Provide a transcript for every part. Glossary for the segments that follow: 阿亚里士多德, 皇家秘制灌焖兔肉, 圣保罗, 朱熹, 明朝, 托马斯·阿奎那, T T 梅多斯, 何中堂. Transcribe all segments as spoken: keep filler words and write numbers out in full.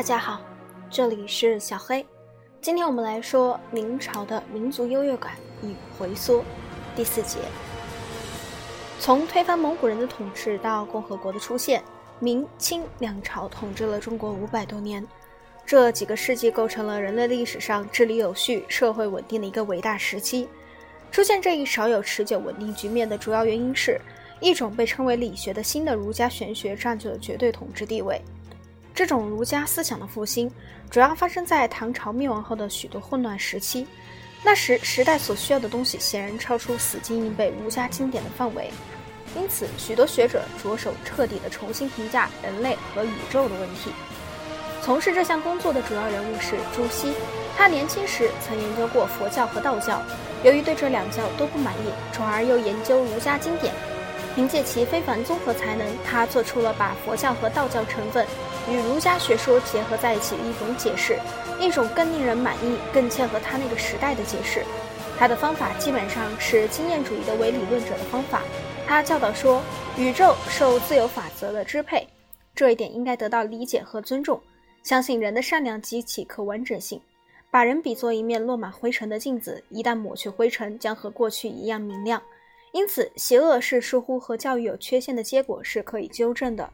大家好，这里是小黑。今天我们来说明朝的民族优越感与回缩，第四节。从推翻蒙古人的统治到共和国的出现，明清两朝统治了中国五百多年，这几个世纪构成了人类历史上治理有序、社会稳定的一个伟大时期。出现这一少有持久稳定局面的主要原因是，一种被称为理学的新的儒家玄学占据了绝对统治地位。这种儒家思想的复兴主要发生在唐朝灭亡后的许多混乱时期，那时时代所需要的东西显然超出死记硬背儒家经典的范围，因此许多学者着手彻底地重新评价人类和宇宙的问题。从事这项工作的主要人物是朱熹，他年轻时曾研究过佛教和道教，由于对这两教都不满意，从而又研究儒家经典。凭借其非凡综合才能，他做出了把佛教和道教成分与儒家学说结合在一起的一种解释，一种更令人满意、更切合他那个时代的解释。他的方法基本上是经验主义的唯理论者的方法。他教导说，宇宙受自由法则的支配，这一点应该得到理解和尊重。相信人的善良及其可完整性，把人比作一面落满灰尘的镜子，一旦抹去灰尘，将和过去一样明亮。因此邪恶是疏忽和教育有缺陷的结果，是可以纠正的。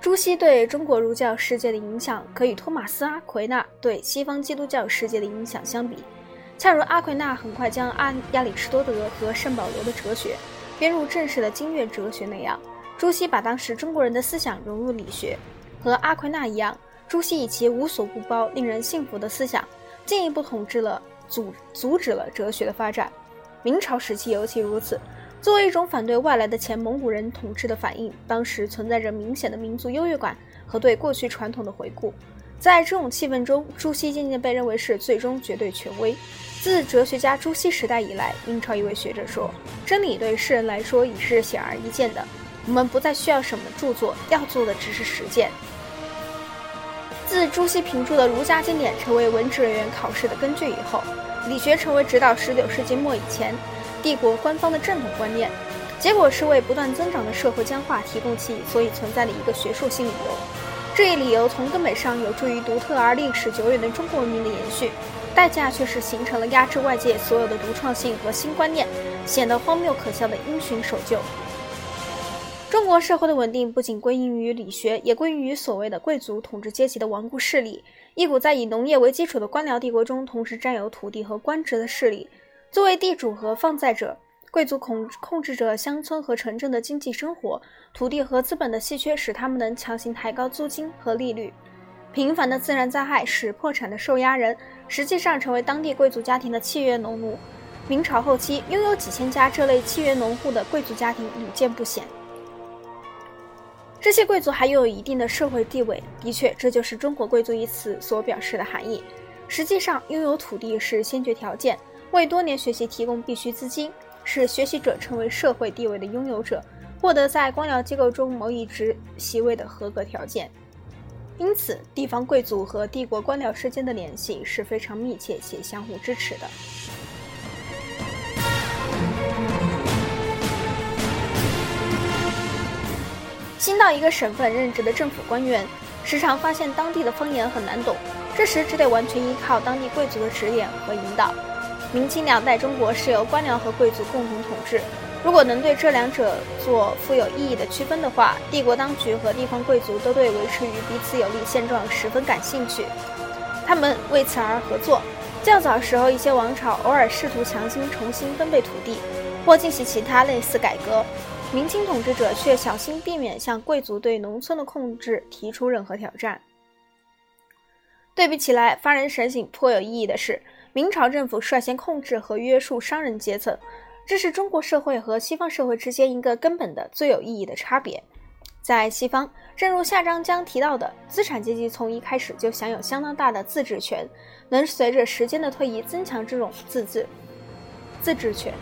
朱熹对中国儒教世界的影响可与托马斯·阿奎那对西方基督教世界的影响相比，恰如阿奎那很快将阿亚里士多德和圣保罗的哲学编入正式的经略哲学那样，朱熹把当时中国人的思想融入理学。和阿奎那一样，朱熹以其无所不包、令人信服的思想进一步统治了阻阻止了哲学的发展。明朝时期尤其如此。作为一种反对外来的前蒙古人统治的反应，当时存在着明显的民族优越感和对过去传统的回顾。在这种气氛中，朱熹渐渐被认为是最终绝对权威。自哲学家朱熹时代以来，明朝一位学者说，真理对世人来说已是显而易见的，我们不再需要什么著作，要做的只是实践。自朱熹评注的儒家经典成为文职人员考试的根据以后，理学成为直到十九世纪末以前帝国官方的正统观念，结果是为不断增长的社会僵化提供其所以存在的一个学术性理由。这一理由从根本上有助于独特而历史久远的中国文明的延续，代价却是形成了压制外界所有的独创性和新观念，显得荒谬可笑的因循守旧。中国社会的稳定不仅归因于理学，也归因于所谓的贵族统治阶级的顽固势力，一股在以农业为基础的官僚帝国中同时占有土地和官职的势力。作为地主和放债者，贵族控控制着乡村和城镇的经济生活，土地和资本的稀缺使他们能强行抬高租金和利率。频繁的自然灾害使破产的受压人实际上成为当地贵族家庭的契约农奴。明朝后期，拥有几千家这类契约农户的贵族家庭屡见不鲜。这些贵族还拥有一定的社会地位，的确，这就是中国贵族一词所表示的含义。实际上，拥有土地是先决条件，为多年学习提供必须资金，使学习者成为社会地位的拥有者，获得在官僚机构中某一职席位的合格条件。因此，地方贵族和帝国官僚之间的联系是非常密切且相互支持的。新到一个省份任职的政府官员时常发现当地的方言很难懂，这时只得完全依靠当地贵族的指点和引导。明清两代中国是由官僚和贵族共同统治，如果能对这两者做富有意义的区分的话，帝国当局和地方贵族都对维持于彼此有利现状十分感兴趣，他们为此而合作。较早时候，一些王朝偶尔试图强行重新分配土地或进行其他类似改革，明清统治者却小心避免向贵族对农村的控制提出任何挑战。对比起来，发人深省颇有意义的是，明朝政府率先控制和约束商人阶层，这是中国社会和西方社会之间一个根本的最有意义的差别。在西方，正如下章将提到的，资产阶级从一开始就享有相当大的自治权，能随着时间的推移增强这种自治自治权。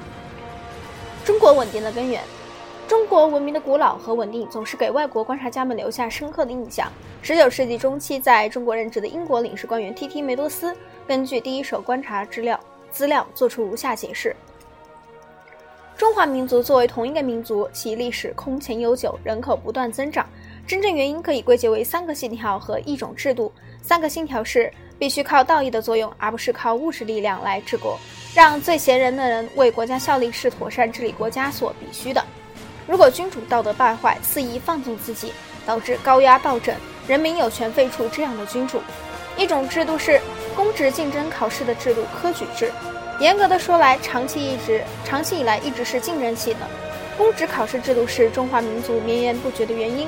中国稳定的根源，中国文明的古老和稳定总是给外国观察家们留下深刻的印象。十九世纪中期在中国任职的英国领事官员 T T 梅多斯根据第一手观察资料资料做出如下解释：中华民族作为同一个民族，其历史空前悠久，人口不断增长，真正原因可以归结为三个信条和一种制度。三个信条是必须靠道义的作用，而不是靠物质力量来治国，让最贤人的人为国家效力，是妥善治理国家所必须的。如果君主道德败坏，肆意放纵自己，导致高压暴政，人民有权废除这样的君主。一种制度是公职竞争考试的制度，科举制。严格的说来，长期一直长期以来一直是竞争性的。公职考试制度是中华民族绵延不绝的原因。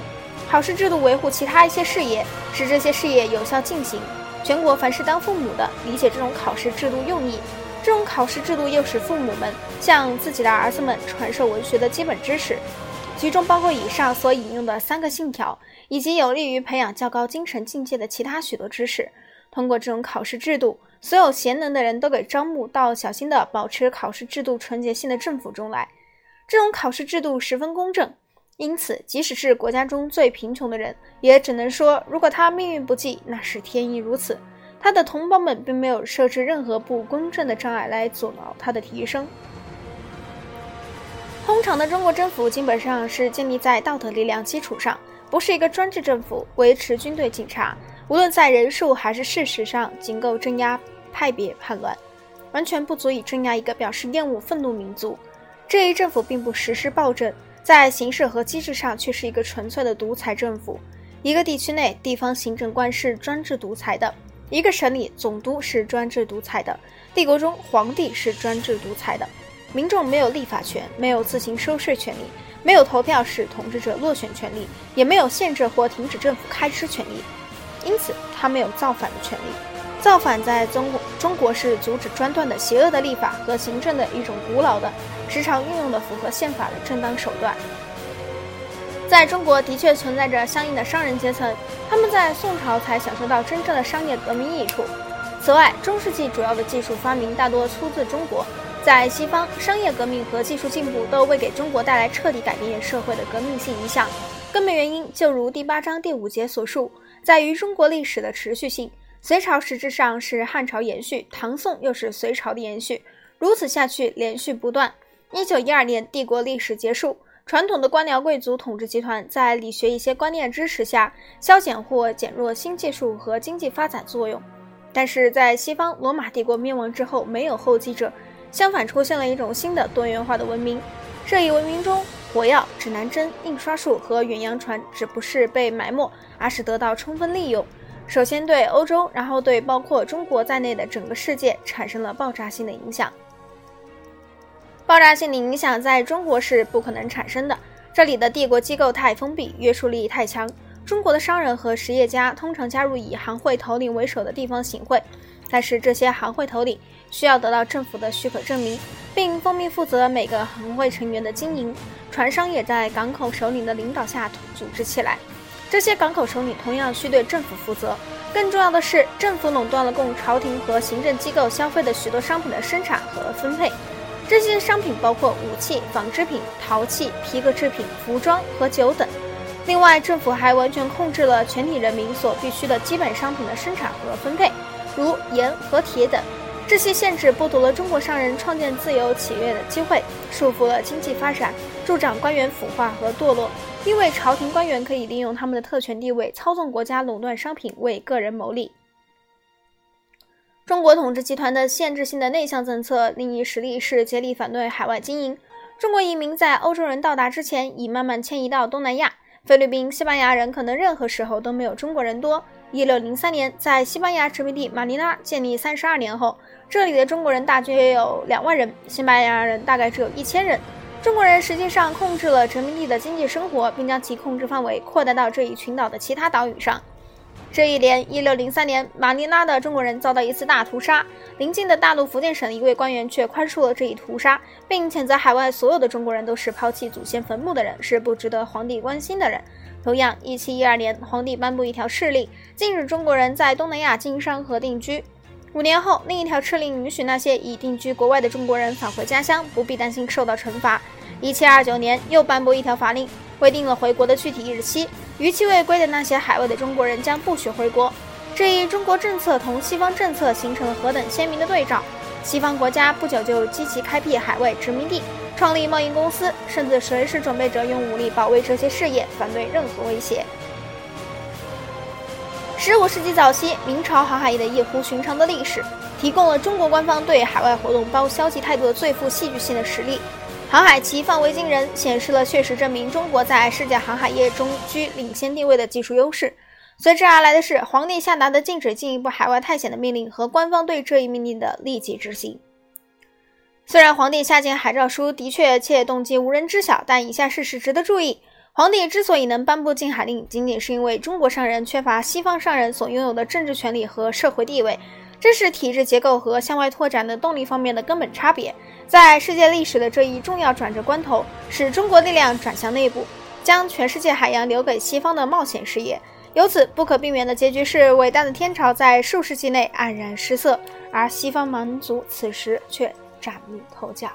考试制度维护其他一些事业，使这些事业有效进行。全国凡是当父母的，理解这种考试制度用意。这种考试制度又使父母们向自己的儿子们传授文学的基本知识，其中包括以上所引用的三个信条，以及有利于培养较高精神境界的其他许多知识。通过这种考试制度，所有贤能的人都给招募到小心地保持考试制度纯洁性的政府中来。这种考试制度十分公正，因此即使是国家中最贫穷的人，也只能说如果他命运不济，那是天意如此。他的同胞们并没有设置任何不公正的障碍来阻挠他的提升。通常的中国政府基本上是建立在道德力量基础上，不是一个专制政府，维持军队警察，无论在人数还是事实上，仅够镇压派别叛乱，完全不足以镇压一个表示厌恶愤怒民族。这一政府并不实施暴政，在形式和机制上却是一个纯粹的独裁政府。一个地区内，地方行政官是专制独裁的；一个省里，总督是专制独裁的；帝国中，皇帝是专制独裁的。民众没有立法权，没有自行收税权利，没有投票使统治者落选权利，也没有限制或停止政府开支权利。因此他没有造反的权利。造反在中国中国是阻止专断的邪恶的立法和行政的一种古老的时常运用的符合宪法的正当手段。在中国的确存在着相应的商人阶层，他们在宋朝才享受到真正的商业革命益处。此外，中世纪主要的技术发明大多出自中国。在西方，商业革命和技术进步都未给中国带来彻底改变社会的革命性影响。根本原因就如第八章第五节所述，在于中国历史的持续性。隋朝实质上是汉朝延续，唐宋又是隋朝的延续，如此下去连续不断。一九一二年帝国历史结束，传统的官僚贵族统治集团在理学一些观念支持下，削减或减弱新技术和经济发展作用。但是在西方，罗马帝国灭亡之后没有后继者，相反出现了一种新的多元化的文明。这一文明中，火药、指南针、印刷术和远洋船只不是被埋没，而是得到充分利用。首先对欧洲，然后对包括中国在内的整个世界产生了爆炸性的影响。爆炸性的影响在中国是不可能产生的，这里的帝国机构太封闭，约束力太强。中国的商人和实业家通常加入以行会头领为首的地方行会，但是这些行会头领需要得到政府的许可证明，并奉命负责每个行会成员的经营。船商也在港口首领的领导下组织起来，这些港口首领同样需对政府负责。更重要的是，政府垄断了供朝廷和行政机构消费的许多商品的生产和分配。这些商品包括武器、纺织品、陶器、皮革制品、服装和酒等。另外，政府还完全控制了全体人民所必需的基本商品的生产和分配，如盐和铁等。这些限制剥夺了中国商人创建自由企业的机会，束缚了经济发展，助长官员腐化和堕落。因为朝廷官员可以利用他们的特权地位，操纵国家，垄断商品，为个人谋利。中国统治集团的限制性的内向政策另一实例是竭力反对海外经营。中国移民在欧洲人到达之前已慢慢迁移到东南亚，菲律宾、西班牙人可能任何时候都没有中国人多。一六零三年，在西班牙殖民地马尼拉建立三十二年后，这里的中国人大约有两万人，西班牙人大概只有一千人。中国人实际上控制了殖民地的经济生活，并将其控制范围扩大到这一群岛的其他岛屿上。这一年一六零三年，马尼拉的中国人遭到一次大屠杀，邻近的大陆福建省的一位官员却宽恕了这一屠杀，并谴责海外所有的中国人都是抛弃祖先坟墓的人，是不值得皇帝关心的人。同样一七一二年，皇帝颁布一条敕令，禁止中国人在东南亚经商和定居。五年后，另一条敕令允许那些已定居国外的中国人返回家乡，不必担心受到惩罚。一七二九年，又颁布一条法令，规定了回国的具体日期，逾期未归的那些海外的中国人将不许回国。这一中国政策同西方政策形成了何等鲜明的对照！西方国家不久就积极开辟海外殖民地，创立贸易公司，甚至随时准备着用武力保卫这些事业，反对任何威胁。十五世纪早期，明朝航海业的异乎寻常的历史，提供了中国官方对海外活动抱消极态度的最富戏剧性的实例。航海旗放为惊人，显示了确实证明中国在世界航海业中居领先地位的技术优势。随之而来的是皇帝下达的禁止进一步海外探险的命令和官方对这一命令的立即执行。虽然皇帝下禁海诏书的确切动机无人知晓，但以下事实值得注意。皇帝之所以能颁布禁海令，仅仅是因为中国商人缺乏西方商人所拥有的政治权利和社会地位，这是体制结构和向外拓展的动力方面的根本差别。在世界历史的这一重要转折关头，使中国力量转向内部，将全世界海洋留给西方的冒险事业。由此不可避免的结局是，伟大的天朝在数世纪内黯然失色，而西方蛮族此时却崭露头角。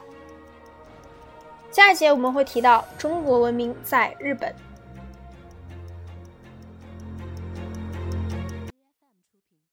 下一节我们会提到中国文明在日本。